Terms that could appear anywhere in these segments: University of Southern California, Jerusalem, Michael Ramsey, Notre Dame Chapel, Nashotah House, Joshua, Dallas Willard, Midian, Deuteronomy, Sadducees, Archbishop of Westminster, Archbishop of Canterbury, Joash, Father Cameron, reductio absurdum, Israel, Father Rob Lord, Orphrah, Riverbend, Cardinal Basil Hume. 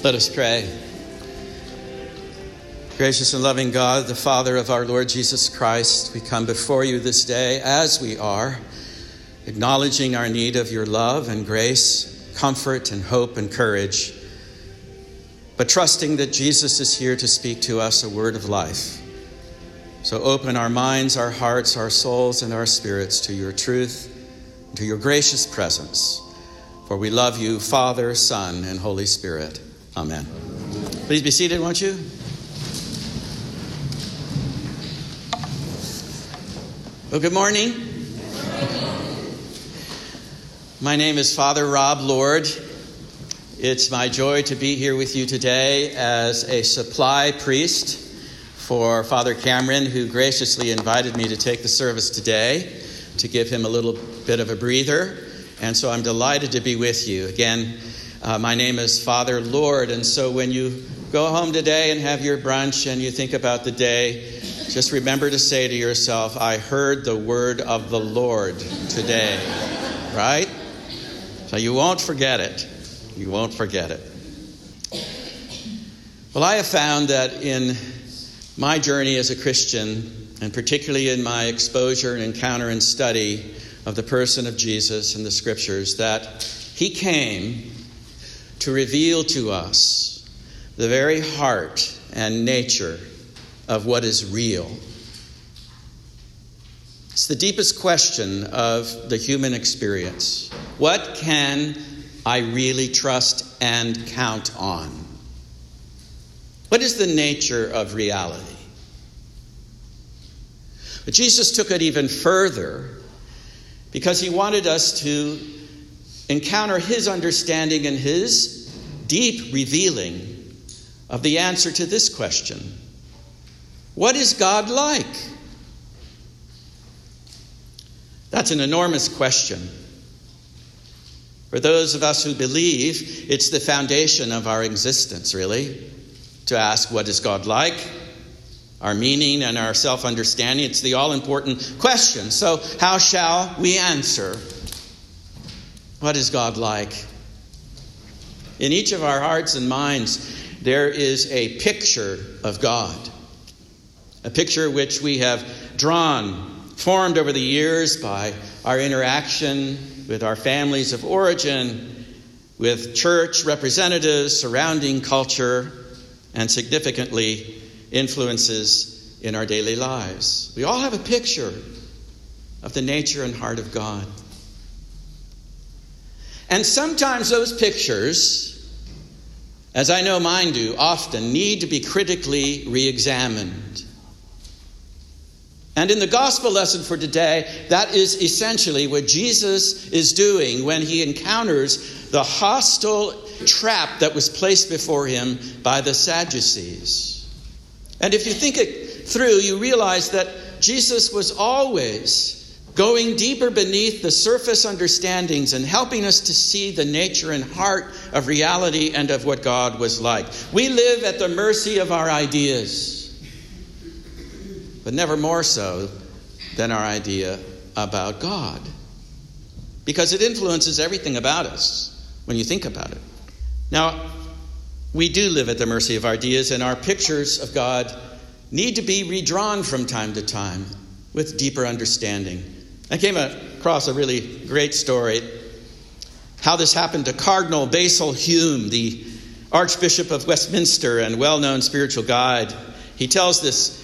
Let us pray. Gracious and loving God, the Father of our Lord Jesus Christ, we come before you this day as we are, acknowledging our need of your love and grace, comfort and hope and courage, but trusting that Jesus is here to speak to us a word of life. So open our minds, our hearts, our souls, and our spirits to your truth, to your gracious presence. For we love you, Father, Son, and Holy Spirit. Amen. Please be seated, won't you? Well, good morning. My name is Father Rob Lord. It's my joy to be here with you today as a supply priest for Father Cameron, who graciously invited me to take the service today to give him a little bit of a breather. And so I'm delighted to be with you. Again, my name is Father Lord. And so when you go home today and have your brunch and you think about the day, just remember to say to yourself, I heard the word of the Lord today, right? So you won't forget it. You won't forget it. Well, I have found that in my journey as a Christian, and particularly in my exposure and encounter and study of the person of Jesus and the scriptures, that he came to reveal to us the very heart and nature of what is real. It's the deepest question of the human experience. What can I really trust and count on? What is the nature of reality? But Jesus took it even further, because he wanted us to encounter his understanding and his deep revealing of the answer to this question. What is God like? That's an enormous question. For those of us who believe, it's the foundation of our existence, really, to ask, what is God like? Our meaning and our self-understanding. It's the all-important question. So how shall we answer? What is God like? In each of our hearts and minds, there is a picture of God, a picture which we have drawn, formed over the years by our interaction with our families of origin, with church representatives, surrounding culture, and significantly influences in our daily lives. We all have a picture of the nature and heart of God. And sometimes those pictures, as I know mine do, often need to be critically re-examined. And in the gospel lesson for today, that is essentially what Jesus is doing when he encounters the hostile trap that was placed before him by the Sadducees. And if you think it through, you realize that Jesus was always going deeper beneath the surface understandings and helping us to see the nature and heart of reality and of what God was like. We live at the mercy of our ideas, but never more so than our idea about God, because it influences everything about us when you think about it. Now, we do live at the mercy of ideas, and our pictures of God need to be redrawn from time to time with deeper understanding. I came across a really great story, how this happened to Cardinal Basil Hume, the Archbishop of Westminster and well-known spiritual guide. He tells this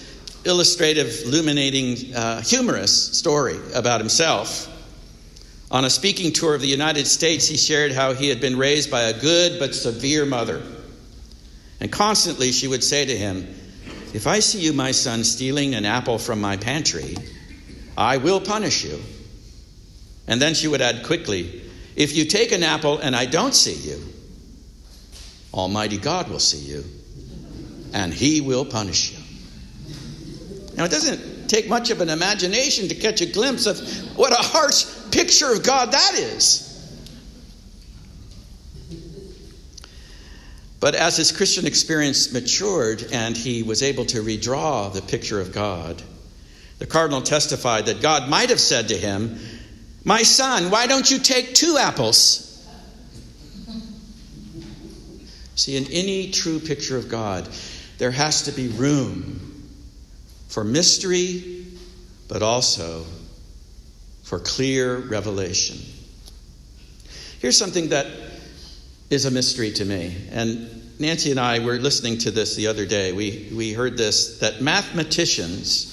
illustrative, illuminating, humorous story about himself. On a speaking tour of the United States, he shared how he had been raised by a good but severe mother. And constantly she would say to him, if I see you, my son, stealing an apple from my pantry, I will punish you. And then she would add quickly, if you take an apple and I don't see you, Almighty God will see you, and he will punish you. Now, it doesn't take much of an imagination to catch a glimpse of what a harsh picture of God that is. But as his Christian experience matured and he was able to redraw the picture of God, the cardinal testified that God might have said to him, "My son, why don't you take two apples?" See, in any true picture of God, there has to be room for mystery, but also for clear revelation. Here's something that is a mystery to me. And Nancy and I were listening to this the other day. We heard this, that mathematicians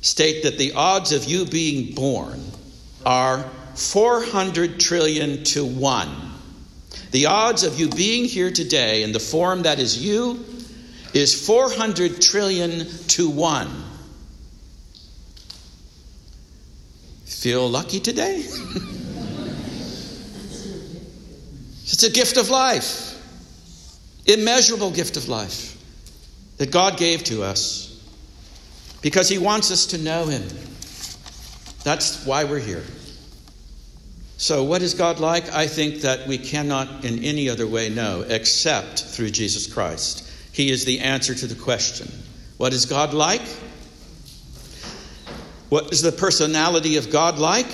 state that the odds of you being born are 400 trillion to 1. The odds of you being here today in the form that is you is 400 trillion to 1. Feel lucky today? It's a gift of life, immeasurable gift of life that God gave to us because he wants us to know him. That's why we're here. So what is God like? I think that we cannot in any other way know except through Jesus Christ. He is the answer to the question. What is God like? What is the personality of God like?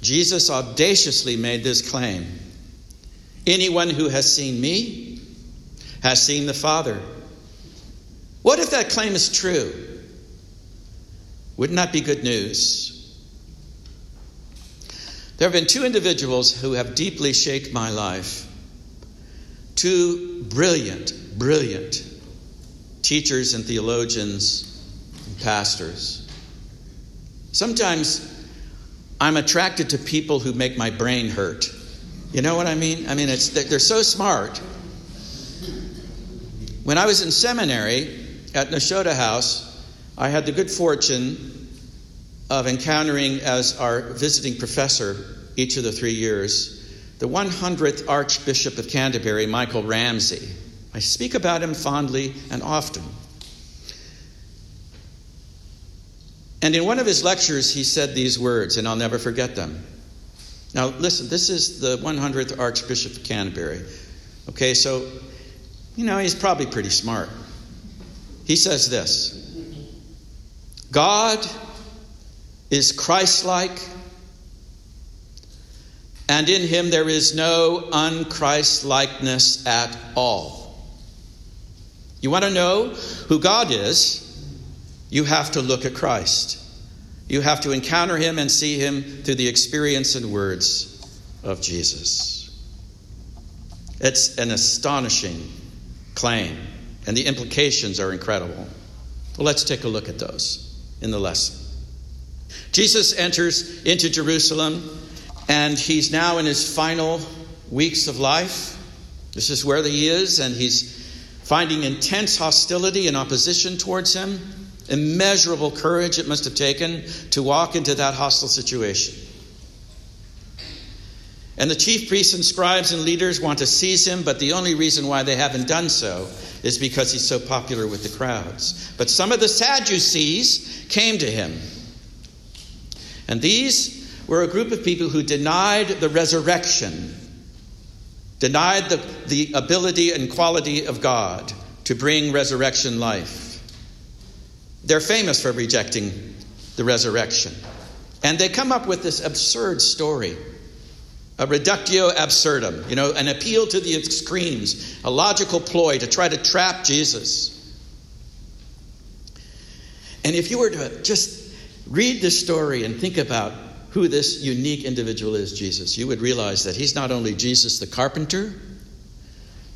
Jesus audaciously made this claim. Anyone who has seen me has seen the Father. What if that claim is true? Wouldn't that be good news? There have been two individuals who have deeply shaped my life. Two brilliant, brilliant teachers and theologians and pastors. Sometimes I'm attracted to people who make my brain hurt. You know what I mean? I mean, they're so smart. When I was in seminary at Nashotah House, I had the good fortune of encountering as our visiting professor each of the 3 years, the 100th Archbishop of Canterbury, Michael Ramsey. I speak about him fondly and often. And in one of his lectures, he said these words, and I'll never forget them. Now, listen, this is the 100th Archbishop of Canterbury. Okay, so, you know, he's probably pretty smart. He says this: God is Christ-like, and in him there is no un-Christ-likeness at all. You want to know who God is? You have to look at Christ. You have to encounter him and see him through the experience and words of Jesus. It's an astonishing claim, and the implications are incredible. Well, let's take a look at those in the lesson. Jesus enters into Jerusalem, and he's now in his final weeks of life. This is where he is, and he's finding intense hostility and opposition towards him. Immeasurable courage it must have taken to walk into that hostile situation. And the chief priests and scribes and leaders want to seize him, but the only reason why they haven't done so is because he's so popular with the crowds. But some of the Sadducees came to him. And these were a group of people who denied the resurrection, denied the ability and quality of God to bring resurrection life. They're famous for rejecting the resurrection. And they come up with this absurd story, a reductio absurdum, you know, an appeal to the extremes, a logical ploy to try to trap Jesus. And if you were to just read this story and think about who this unique individual is, Jesus, you would realize that he's not only Jesus the carpenter,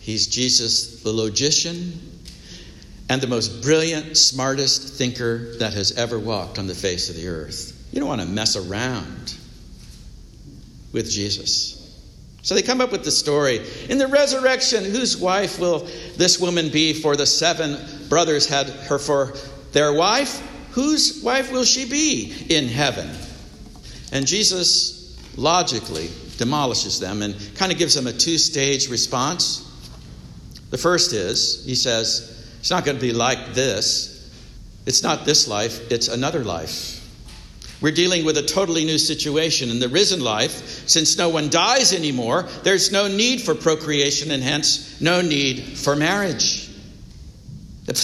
he's Jesus the logician, and the most brilliant, smartest thinker that has ever walked on the face of the earth. You don't want to mess around with Jesus. So they come up with the story. In the resurrection, whose wife will this woman be? For the 7 brothers had her for their wife. Whose wife will she be in heaven? And Jesus logically demolishes them and kind of gives them a 2-stage response. The first is, he says, it's not going to be like this. It's not this life, it's another life. We're dealing with a totally new situation in the risen life. Since no one dies anymore, there's no need for procreation and hence no need for marriage. The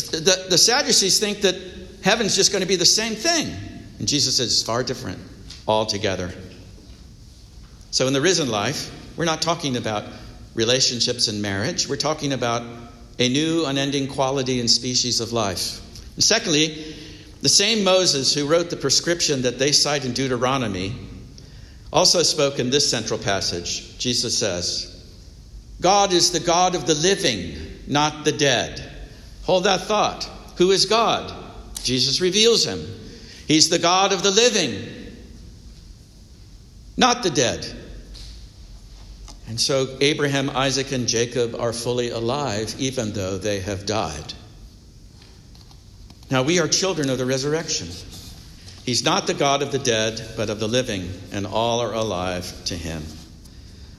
Sadducees think that heaven's just going to be the same thing. And Jesus says it's far different altogether. So in the risen life, we're not talking about relationships and marriage. We're talking about a new unending quality and species of life. And secondly, the same Moses who wrote the prescription that they cite in Deuteronomy also spoke in this central passage. Jesus says, God is the God of the living, not the dead. Hold that thought. Who is God? Jesus reveals him. He's the God of the living, not the dead. And so Abraham, Isaac, and Jacob are fully alive, even though they have died. Now, we are children of the resurrection. He's not the God of the dead, but of the living, and all are alive to him.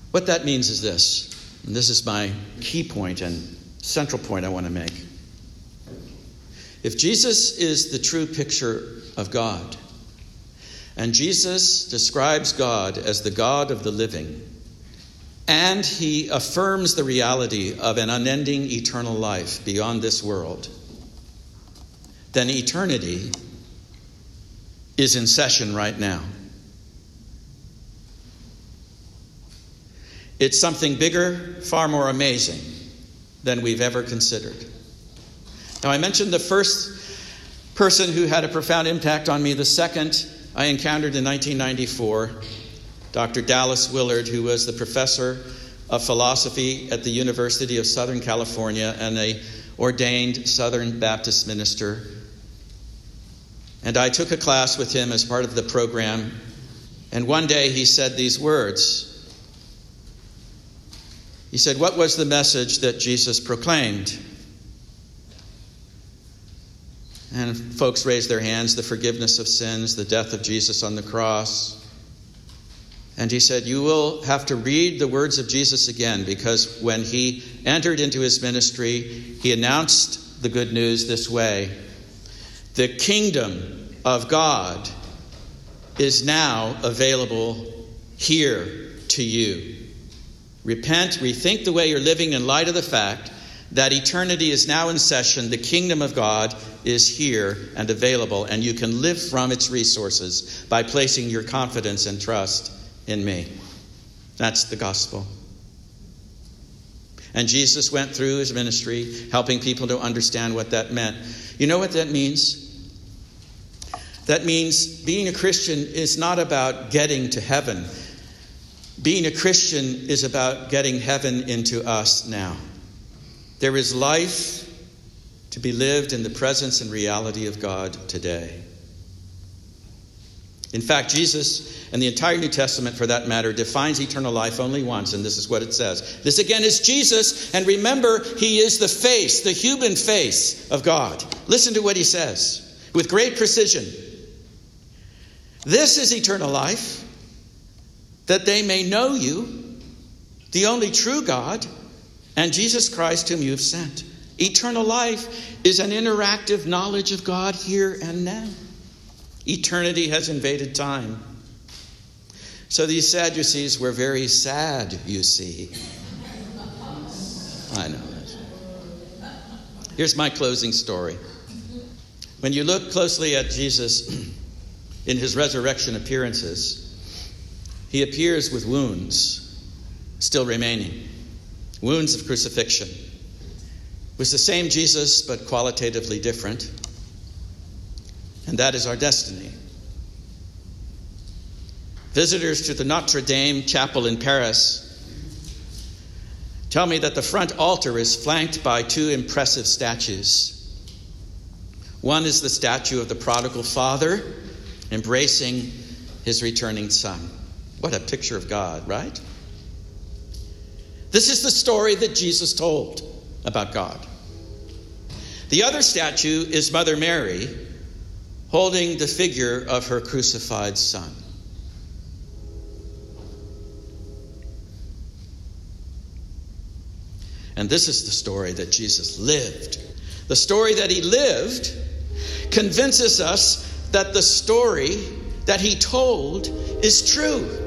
What that means is this, and this is my key point and central point I want to make. If Jesus is the true picture of God, and Jesus describes God as the God of the living, and he affirms the reality of an unending eternal life beyond this world, then eternity is in session right now. It's something bigger, far more amazing than we've ever considered. Now, I mentioned the first person who had a profound impact on me. The second I encountered in 1994, Dr. Dallas Willard, who was the professor of philosophy at the University of Southern California and an ordained Southern Baptist minister. And I took a class with him as part of the program. And one day he said these words. He said, "What was the message that Jesus proclaimed?" And folks raised their hands, the forgiveness of sins, the death of Jesus on the cross. And he said, "You will have to read the words of Jesus again, because when he entered into his ministry, he announced the good news this way. The kingdom of God is now available here to you. Repent, rethink the way you're living in light of the fact that eternity is now in session. The kingdom of God is here and available, and you can live from its resources by placing your confidence and trust in me." That's the gospel. And Jesus went through his ministry, helping people to understand what that meant. You know what that means? That means being a Christian is not about getting to heaven. Being a Christian is about getting heaven into us now. There is life to be lived in the presence and reality of God today. In fact, Jesus, and the entire New Testament for that matter, defines eternal life only once, and this is what it says. This again is Jesus, and remember, he is the face, the human face of God. Listen to what he says with great precision. "This is eternal life, that they may know you, the only true God, and Jesus Christ whom you have sent." Eternal life is an interactive knowledge of God here and now. Eternity has invaded time. So these Sadducees were very sad, you see. I know that. Here's my closing story. When you look closely at Jesus in his resurrection appearances, he appears with wounds still remaining, wounds of crucifixion. It was the same Jesus, but qualitatively different. And that is our destiny. Visitors to the Notre Dame Chapel in Paris tell me that the front altar is flanked by two impressive statues. One is the statue of the prodigal father embracing his returning son. What a picture of God, right? This is the story that Jesus told about God. The other statue is Mother Mary, holding the figure of her crucified son. And this is the story that Jesus lived. The story that he lived convinces us that the story that he told is true.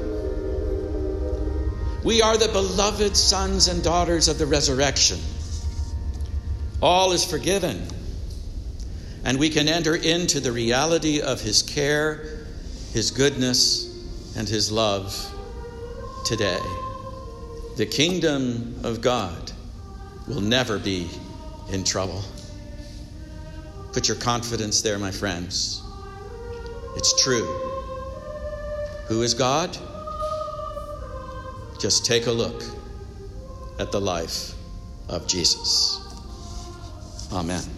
We are the beloved sons and daughters of the resurrection. All is forgiven, and we can enter into the reality of his care, his goodness, and his love today. The kingdom of God will never be in trouble. Put your confidence there, my friends. It's true. Who is God? Just take a look at the life of Jesus. Amen.